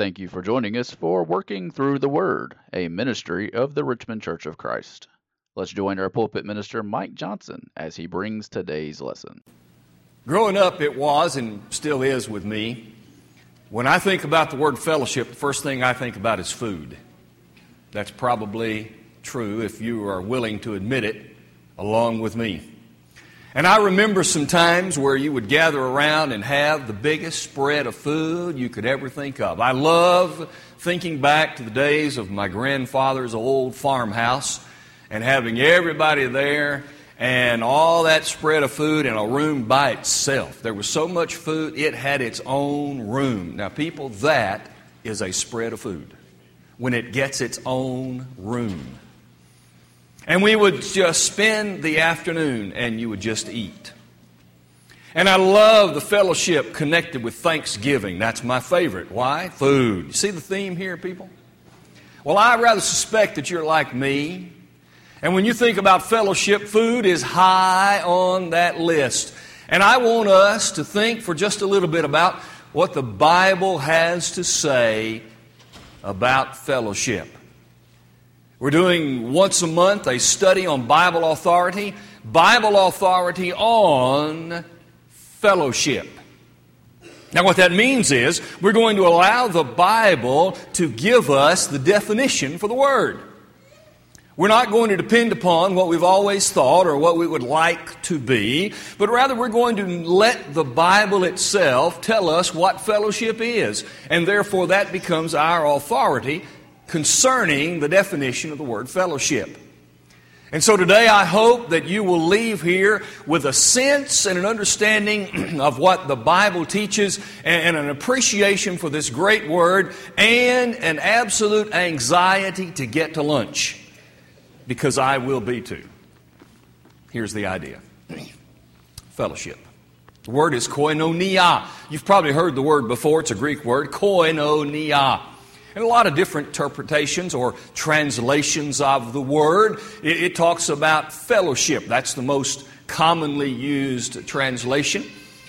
Thank you for joining us for Working Through the Word, a ministry of the Richmond Church of Christ. Let's join our pulpit minister, Mike Johnson, as he brings today's lesson. Growing up, it was and still is with me. When I think about the word fellowship, the first thing I think about is food. That's probably true if you are willing to admit it along with me. And I remember some times where you would gather around and have the biggest spread of food you could ever think of. I love thinking back to the days of my grandfather's old farmhouse and having everybody there and all that spread of food in a room by itself. There was so much food, it had its own room. Now, people, that is a spread of food when it gets its own room. And we would just spend the afternoon and you would just eat. And I love the fellowship connected with Thanksgiving. That's my favorite. Why? Food. You see the theme here, people? Well, I rather suspect that you're like me. And when you think about fellowship, food is high on that list. And I want us to think for just a little bit about what the Bible has to say about fellowship. We're doing once a month a study on Bible authority on fellowship. Now what that means is we're going to allow the Bible to give us the definition for the word. We're not going to depend upon what we've always thought or what we would like to be, but rather we're going to let the Bible itself tell us what fellowship is, and therefore that becomes our authority concerning the definition of the word fellowship. And so today I hope that you will leave here with a sense and an understanding of what the Bible teaches and an appreciation for this great word and an absolute anxiety to get to lunch, because I will be too. Here's the idea. Fellowship. The word is koinonia. You've probably heard the word before. It's a Greek word, koinonia. And a lot of different interpretations or translations of the word. It talks about fellowship. That's the most commonly used translation.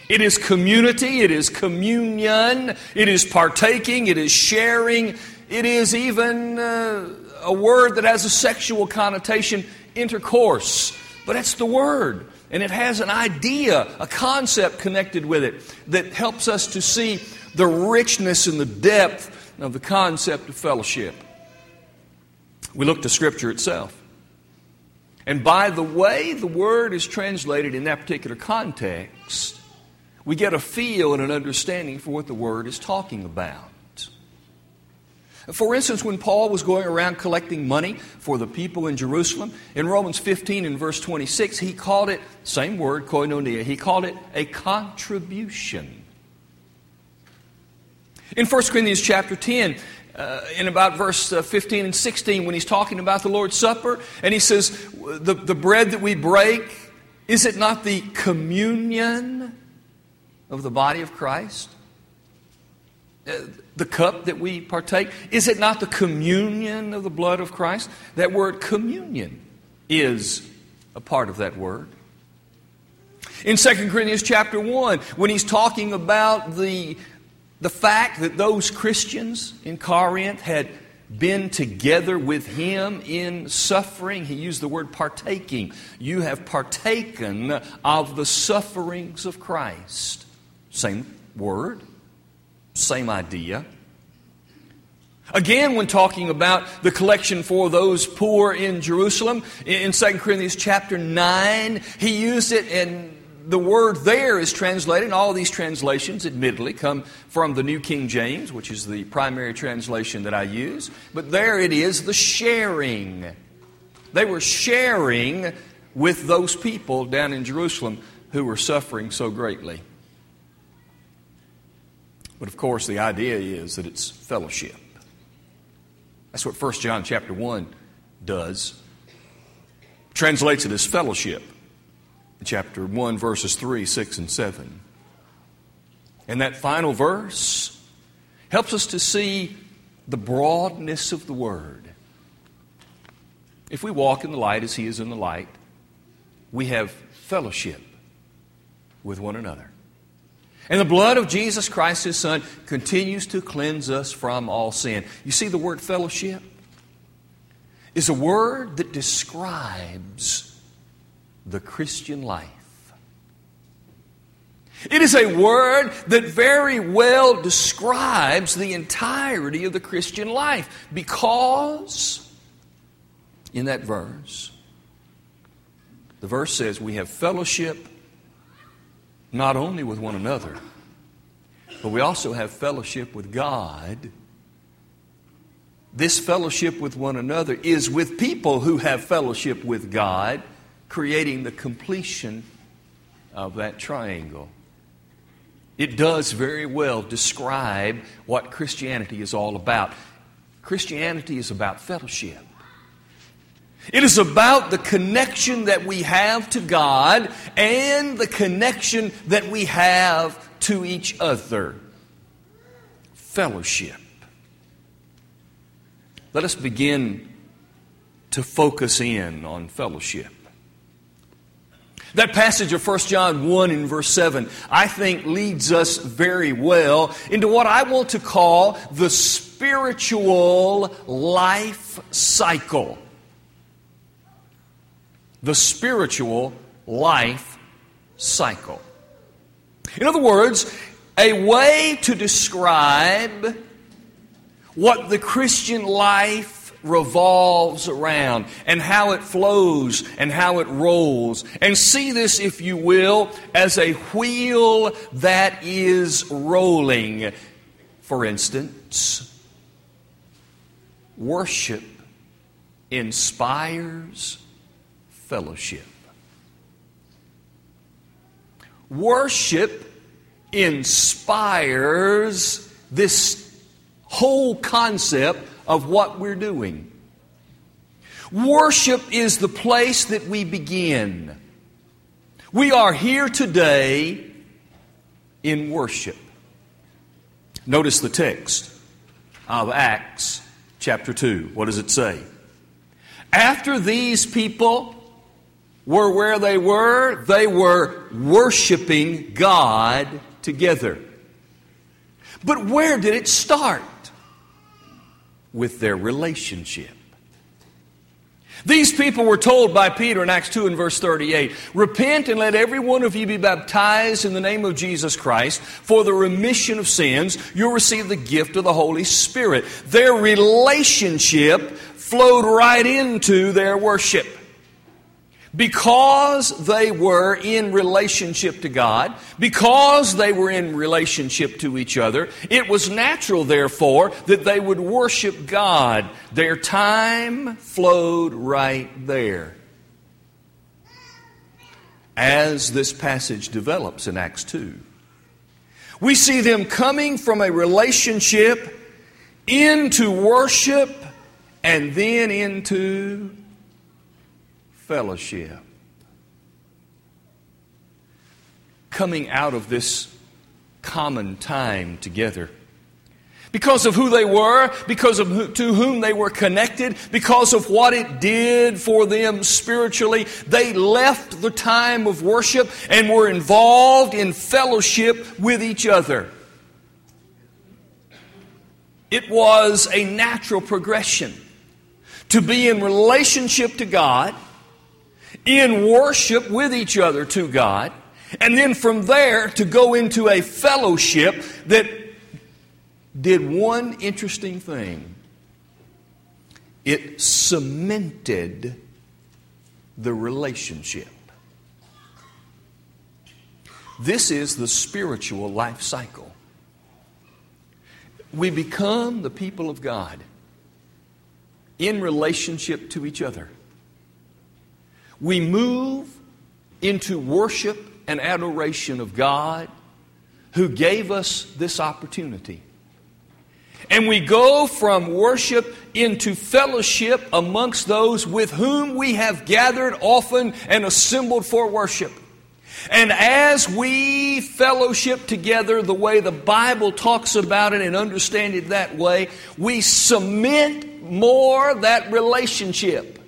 It is community. It is communion. It is partaking. It is sharing. It is even a word that has a sexual connotation, intercourse. But it's the word. And it has an idea, a concept connected with it that helps us to see the richness and the depth of the concept of fellowship. We look to Scripture itself. And by the way the word is translated in that particular context, we get a feel and an understanding for what the word is talking about. For instance, when Paul was going around collecting money for the people in Jerusalem, in Romans 15 and verse 26, he called it, same word, koinonia, he called it a contribution. In 1 Corinthians chapter 10, in about verse 15 and 16, when he's talking about the Lord's Supper, and he says, the bread that we break, is it not the communion of the body of Christ? The cup that we partake, is it not the communion of the blood of Christ? That word communion is a part of that word. In 2 Corinthians chapter 1, when he's talking about the fact that those Christians in Corinth had been together with him in suffering, he used the word partaking. You have partaken of the sufferings of Christ. Same word, same idea. Again, when talking about the collection for those poor in Jerusalem, in 2 Corinthians chapter 9, he used it in the word there is translated, and all these translations admittedly come from the New King James, which is the primary translation that I use. But there it is, the sharing. They were sharing with those people down in Jerusalem who were suffering so greatly. But of course the idea is that it's fellowship. That's what 1 John chapter 1 does. Translates it as fellowship. Chapter 1, verses 3, 6, and 7. And that final verse helps us to see the broadness of the word. If we walk in the light as he is in the light, we have fellowship with one another. And the blood of Jesus Christ, His Son, continues to cleanse us from all sin. You see, the word fellowship is a word that describes the Christian life. It is a word that very well describes the entirety of the Christian life, because in that verse, the verse says we have fellowship not only with one another, but we also have fellowship with God. This fellowship with one another is with people who have fellowship with God, creating the completion of that triangle. It does very well describe what Christianity is all about. Christianity is about fellowship. It is about the connection that we have to God and the connection that we have to each other. Fellowship. Let us begin to focus in on fellowship. That passage of 1 John 1 in verse 7, I think, leads us very well into what I want to call the spiritual life cycle. The spiritual life cycle. In other words, a way to describe what the Christian life revolves around and how it flows and how it rolls. And see this, if you will, as a wheel that is rolling. For instance, worship inspires fellowship. Worship inspires this whole concept of what we're doing. Worship is the place that we begin. We are here today in worship. Notice the text of Acts chapter 2. What does it say? After these people were where they were worshiping God together. But where did it start? With their relationship. These people were told by Peter in Acts 2 and verse 38, repent and let every one of you be baptized in the name of Jesus Christ for the remission of sins. You'll receive the gift of the Holy Spirit. Their relationship flowed right into their worship. Because they were in relationship to God, because they were in relationship to each other, it was natural, therefore, that they would worship God. Their time flowed right there. As this passage develops in Acts 2, we see them coming from a relationship into worship and then into fellowship. Coming out of this common time together. Because of who they were, because of to whom they were connected, because of what it did for them spiritually, they left the time of worship and were involved in fellowship with each other. It was a natural progression to be in relationship to God, in worship with each other to God, and then from there to go into a fellowship that did one interesting thing. It cemented the relationship. This is the spiritual life cycle. We become the people of God in relationship to each other. We move into worship and adoration of God who gave us this opportunity. And we go from worship into fellowship amongst those with whom we have gathered often and assembled for worship. And as we fellowship together the way the Bible talks about it and understand it that way, we cement more that relationship.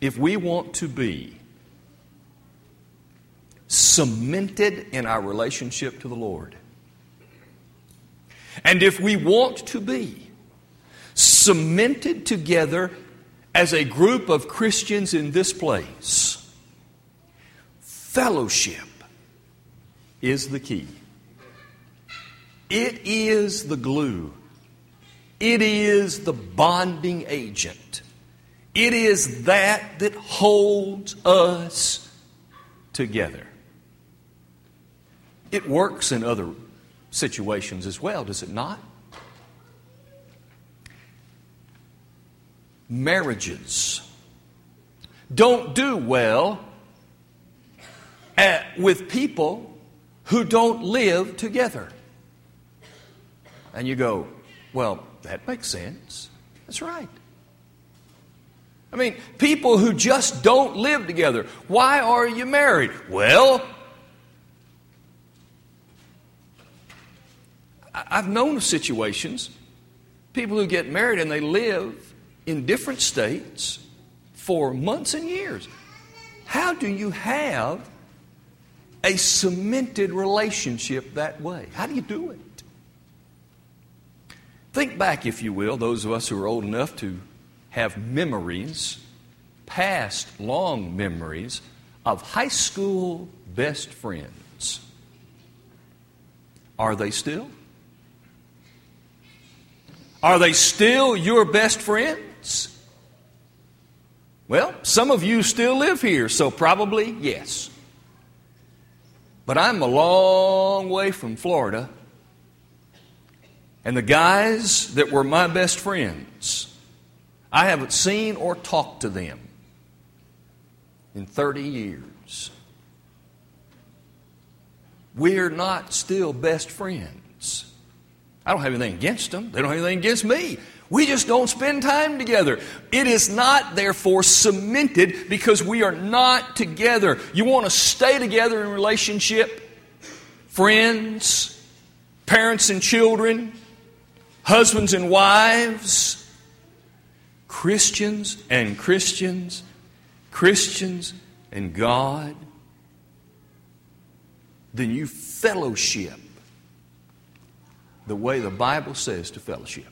If we want to be cemented in our relationship to the Lord. And if we want to be cemented together as a group of Christians in this place, fellowship is the key. It is the glue. It is the bonding agent. It is that holds us together. It works in other situations as well, does it not? Marriages don't do well with people who don't live together. And you go, well, that makes sense. That's right. I mean, people who just don't live together. Why are you married? Well, I've known situations, people who get married and they live in different states for months and years. How do you have a cemented relationship that way? How do you do it? Think back, if you will, those of us who are old enough to have memories, past long memories, of high school best friends. Are they still? Are they still your best friends? Well, some of you still live here, so probably yes. But I'm a long way from Florida. And the guys that were my best friends, I haven't seen or talked to them in 30 years. We're not still best friends. I don't have anything against them. They don't have anything against me. We just don't spend time together. It is not, therefore, cemented because we are not together. You want to stay together in relationship, friends, parents and children, husbands and wives, Christians and Christians, Christians and God, then you fellowship the way the Bible says to fellowship.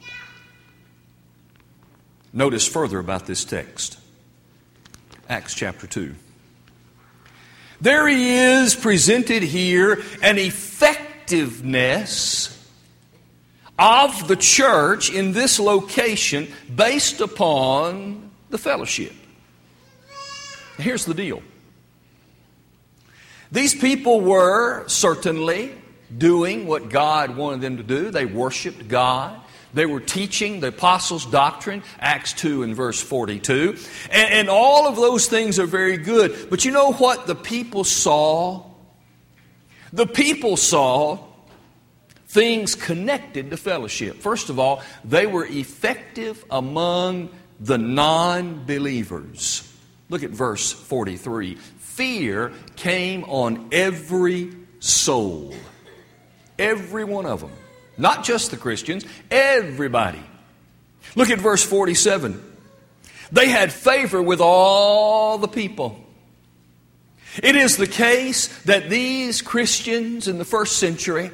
Notice further about this text. Acts chapter 2. There he is presented here an effectiveness of the church in this location based upon the fellowship. Here's the deal. These people were certainly doing what God wanted them to do. They worshiped God. They were teaching the apostles' doctrine, Acts 2 and verse 42. And all of those things are very good. But you know what the people saw? The people saw things connected to fellowship. First of all, they were effective among the non-believers. Look at verse 43. Fear came on every soul. Every one of them. Not just the Christians, everybody. Look at verse 47. They had favor with all the people. It is the case that these Christians in the first century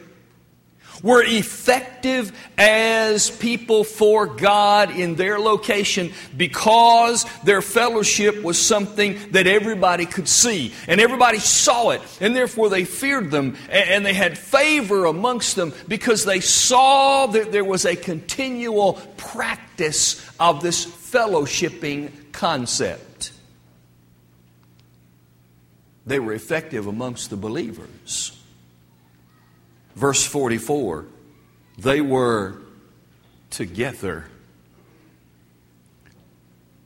were effective as people for God in their location because their fellowship was something that everybody could see. And everybody saw it. And therefore they feared them. And they had favor amongst them because they saw that there was a continual practice of this fellowshipping concept. They were effective amongst the believers. Verse 44, they were together.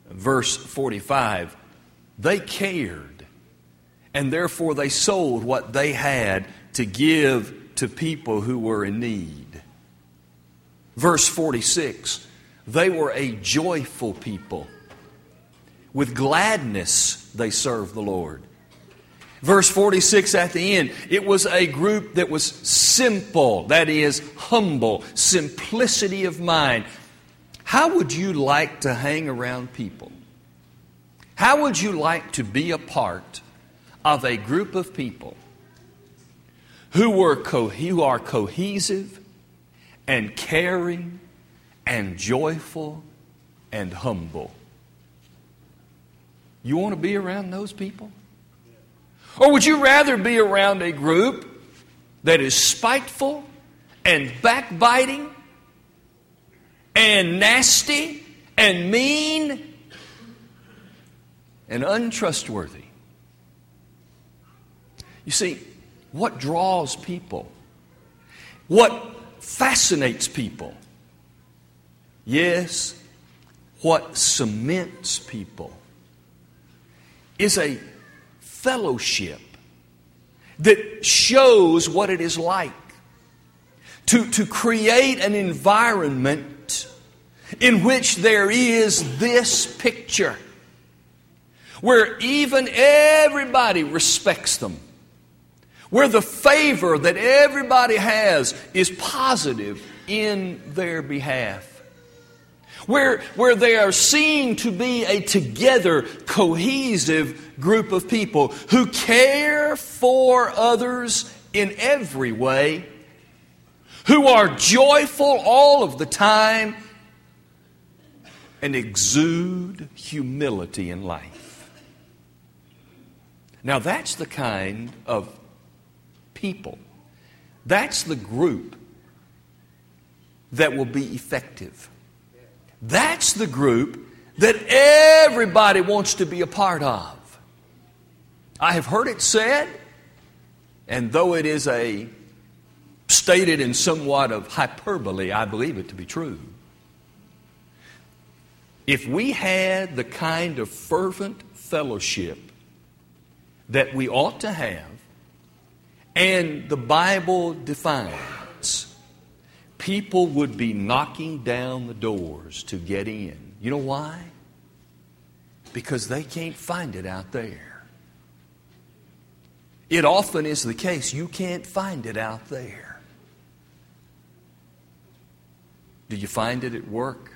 Verse 45, they cared, and therefore they sold what they had to give to people who were in need. Verse 46, they were a joyful people. With gladness they served the Lord. Verse 46 at the end, it was a group that was simple, that is, humble, simplicity of mind. How would you like to hang around people? How would you like to be a part of a group of people who are cohesive and caring and joyful and humble. You want to be around those people? Or would you rather be around a group that is spiteful and backbiting and nasty and mean and untrustworthy? You see, what draws people? What fascinates people? Yes, what cements people is a fellowship that shows what it is like to create an environment in which there is this picture where even everybody respects them, where the favor that everybody has is positive in their behalf, where they are seen to be a together, cohesive group of people who care for others in every way, who are joyful all of the time, and exude humility in life. Now that's the kind of people, that's the group that will be effective. That's the group that everybody wants to be a part of. I have heard it said, and though it is a stated in somewhat of hyperbole, I believe it to be true. If we had the kind of fervent fellowship that we ought to have, and the Bible defines, people would be knocking down the doors to get in. You know why? Because they can't find it out there. It often is the case. You can't find it out there. Do you find it at work?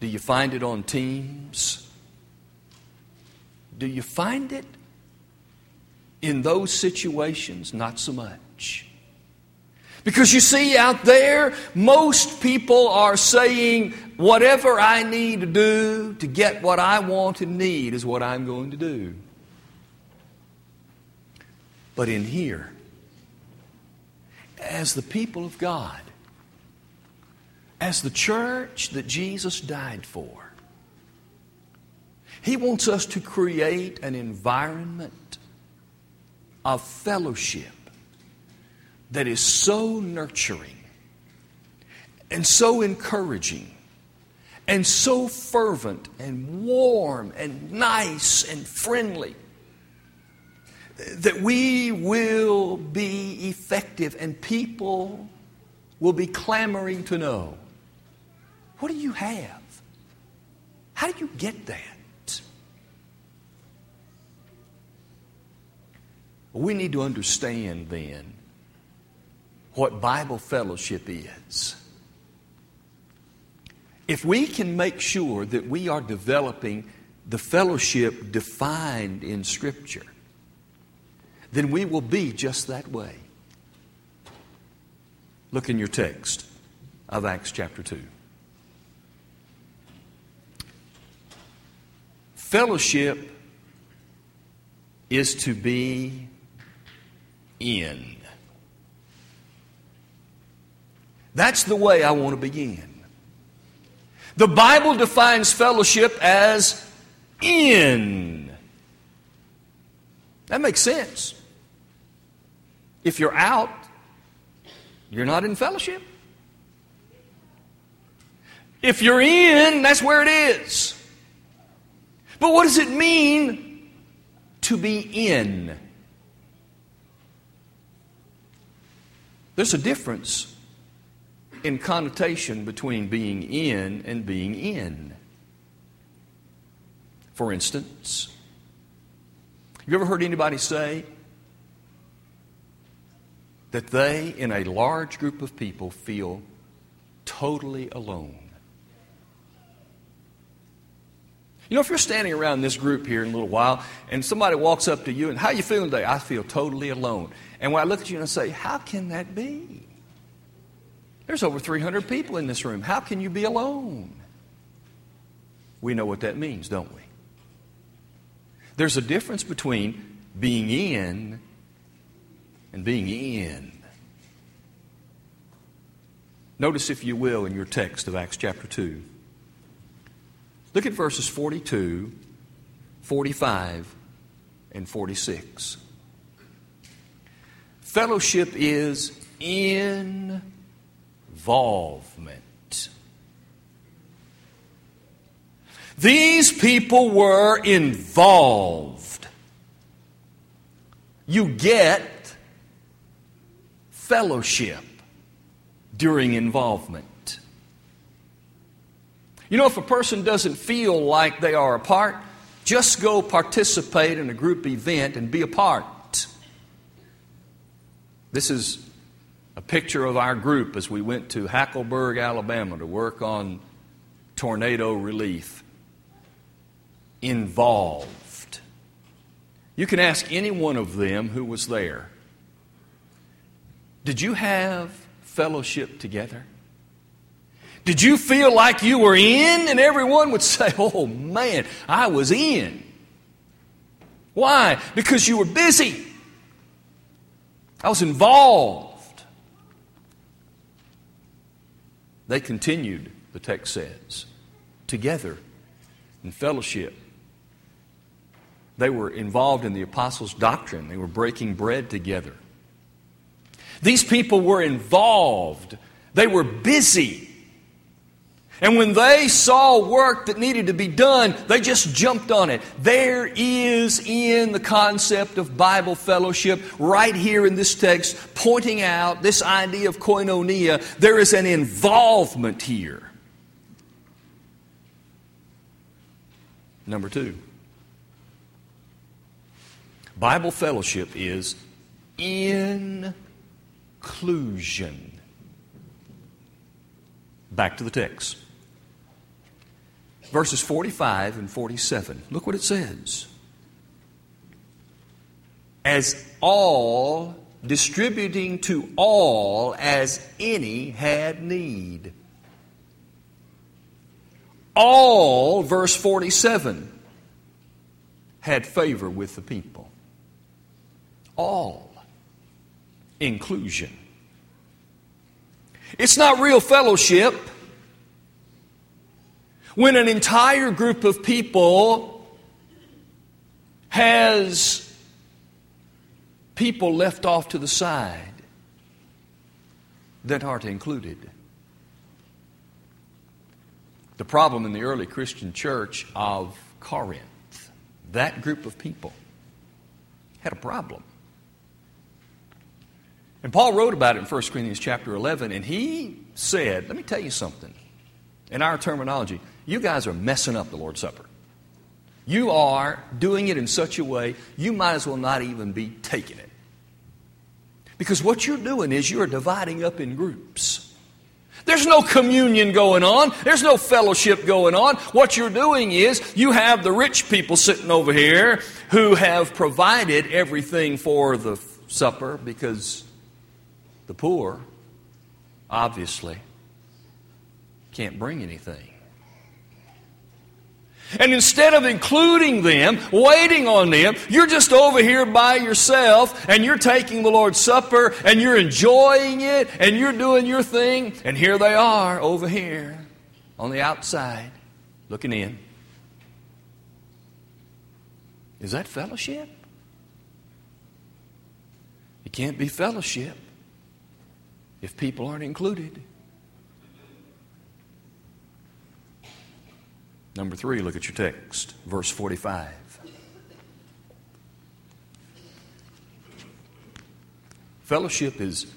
Do you find it on teams? Do you find it in those situations? Not so much. Because you see, out there, most people are saying, whatever I need to do to get what I want and need is what I'm going to do. But in here, as the people of God, as the church that Jesus died for, He wants us to create an environment of fellowship that is so nurturing and so encouraging and so fervent and warm and nice and friendly that we will be effective and people will be clamoring to know, what do you have? How do you get that? We need to understand then what Bible fellowship is. If we can make sure that we are developing the fellowship defined in Scripture, then we will be just that way. Look in your text of Acts chapter 2. Fellowship is to be in. That's the way I want to begin. The Bible defines fellowship as in. That makes sense. If you're out, you're not in fellowship. If you're in, that's where it is. But what does it mean to be in? There's a difference in connotation between being in and being in. For instance, have you ever heard anybody say that they, in a large group of people, feel totally alone? You know, if you're standing around this group here in a little while and somebody walks up to you and, how you feeling today? I feel totally alone. And when I look at you and I say, how can that be? There's over 300 people in this room. How can you be alone? We know what that means, don't we? There's a difference between being in and being in. Notice, if you will, in your text of Acts chapter 2. Look at verses 42, 45, and 46. Fellowship is involvement. These people were involved. You get fellowship during involvement. You know, if a person doesn't feel like they are a part, just go participate in a group event and be a part. This is a picture of our group as we went to Hackleburg, Alabama to work on tornado relief. Involved. You can ask any one of them who was there, did you have fellowship together? Did you feel like you were in? And everyone would say, oh man, I was in. Why? Because you were busy. I was involved. They continued, the text says, together in fellowship. They were involved in the apostles' doctrine. They were breaking bread together. These people were involved. They were busy. And when they saw work that needed to be done, they just jumped on it. There is in the concept of Bible fellowship, right here in this text, pointing out this idea of koinonia. There is an involvement here. Number two, Bible fellowship is inclusion. Back to the text. Verses 45 and 47. Look what it says. As all, distributing to all as any had need. All, verse 47, had favor with the people. All. Inclusion. It's not real fellowship when an entire group of people has people left off to the side that aren't included. The problem in the early Christian church of Corinth, that group of people had a problem. And Paul wrote about it in 1 Corinthians chapter 11, and he said, let me tell you something. In our terminology, you guys are messing up the Lord's Supper. You are doing it in such a way, you might as well not even be taking it. Because what you're doing is you're dividing up in groups. There's no communion going on. There's no fellowship going on. What you're doing is you have the rich people sitting over here who have provided everything for the supper because the poor, obviously, can't bring anything. And instead of including them, waiting on them, you're just over here by yourself and you're taking the Lord's Supper and you're enjoying it and you're doing your thing. And here they are over here on the outside looking in. Is that fellowship? It can't be fellowship if people aren't included. Number three, look at your text, verse 45. Fellowship is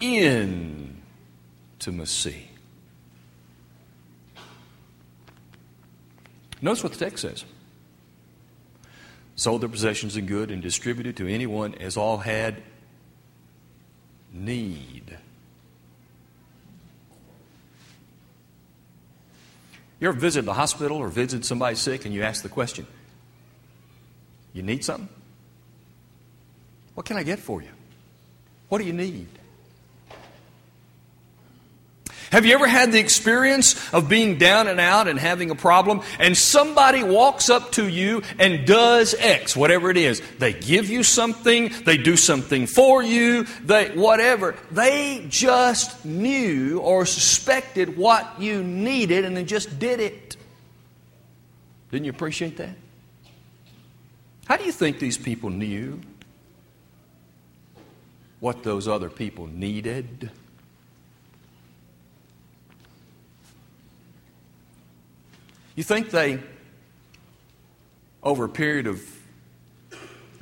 intimacy. Notice what the text says. Sold their possessions and good and distributed to anyone as all had need. You ever visit the hospital or visit somebody sick and you ask the question, you need something? What can I get for you? What do you need? Have you ever had the experience of being down and out and having a problem and somebody walks up to you and does X, whatever it is? They give you something, they do something for you, they whatever. They just knew or suspected what you needed and they just did it. Didn't you appreciate that? How do you think these people knew what those other people needed? You think they, over a period of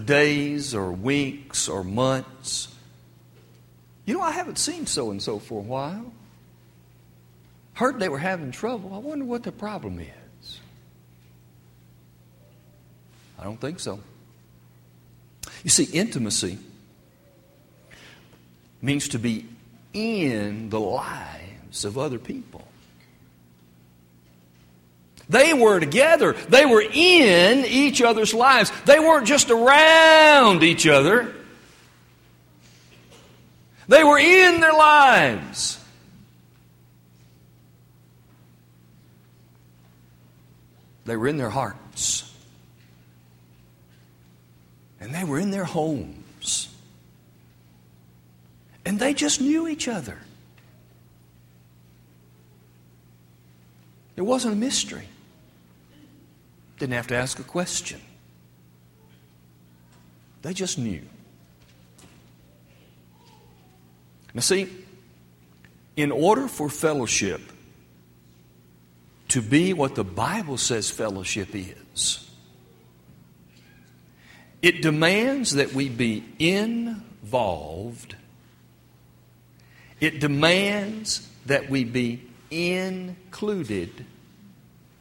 days or weeks or months, I haven't seen so-and-so for a while. Heard they were having trouble. I wonder what the problem is. I don't think so. You see, intimacy means to be in the lives of other people. They were together. They were in each other's lives. They weren't just around each other. They were in their lives. They were in their hearts. And they were in their homes. And they just knew each other. It wasn't a mystery. Didn't have to ask a question. They just knew. Now see, in order for fellowship to be what the Bible says fellowship is, it demands that we be involved. It demands that we be included.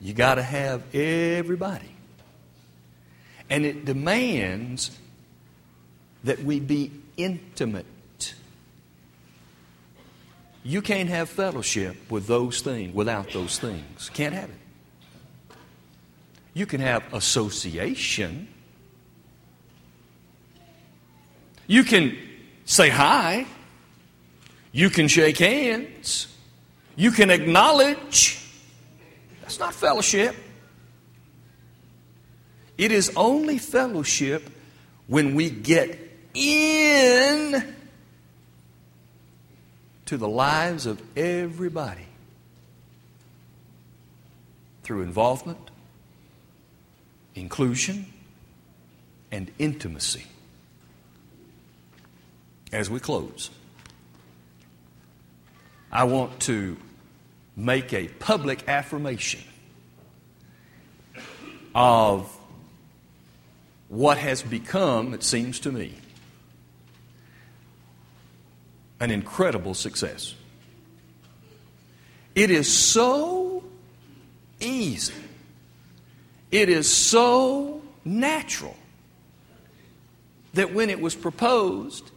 You got to have everybody. And it demands that we be intimate. You can't have fellowship with those things, without those things. Can't have it. You can have association. You can say hi. You can shake hands. You can acknowledge. That's not fellowship. It is only fellowship when we get in to the lives of everybody through involvement, inclusion, and intimacy. As we close, I want to make a public affirmation of what has become, it seems to me, an incredible success. It is so easy. It is so natural that when it was proposed,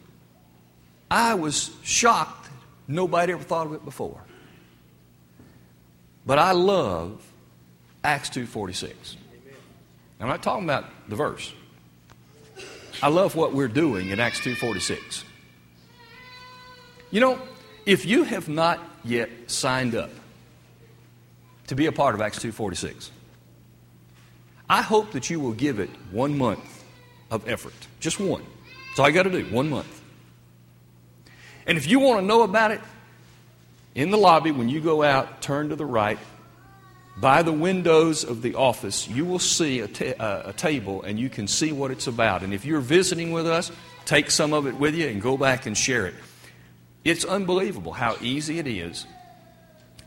I was shocked nobody ever thought of it before. But I love Acts 2.46. I'm not talking about the verse. I love what we're doing in Acts 2.46. If you have not yet signed up to be a part of Acts 2.46, I hope that you will give it 1 month of effort. Just one. That's all you got to do, 1 month. And if you want to know about it, in the lobby, when you go out, turn to the right. By the windows of the office, you will see a table and you can see what it's about. And if you're visiting with us, take some of it with you and go back and share it. It's unbelievable how easy it is.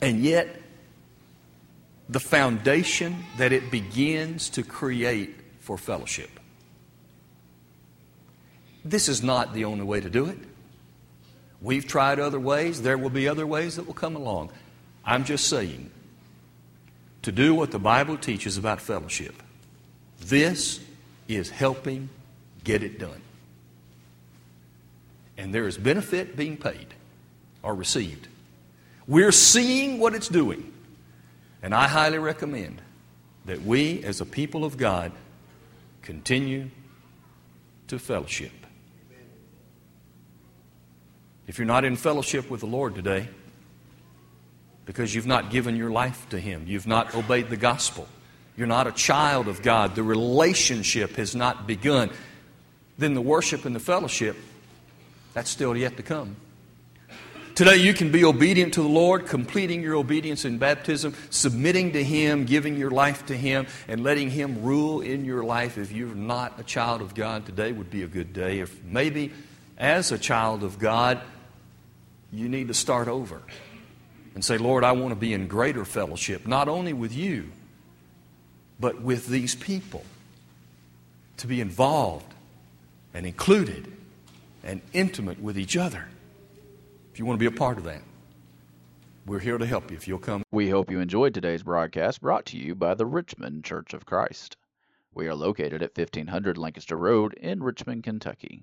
And yet, the foundation that it begins to create for fellowship. This is not the only way to do it. We've tried other ways. There will be other ways that will come along. I'm just saying, to do what the Bible teaches about fellowship, this is helping get it done. And there is benefit being paid or received. We're seeing what it's doing. And I highly recommend that we as a people of God continue to fellowship. If you're not in fellowship with the Lord today, because you've not given your life to Him, you've not obeyed the gospel, you're not a child of God, the relationship has not begun, then the worship and the fellowship, that's still yet to come. Today you can be obedient to the Lord, completing your obedience in baptism, submitting to Him, giving your life to Him, and letting Him rule in your life. If you're not a child of God, today would be a good day. If maybe as a child of God, you need to start over and say, Lord, I want to be in greater fellowship, not only with you, but with these people, to be involved and included and intimate with each other. If you want to be a part of that, we're here to help you if you'll come. We hope you enjoyed today's broadcast, brought to you by the Richmond Church of Christ. We are located at 1500 Lancaster Road in Richmond, Kentucky.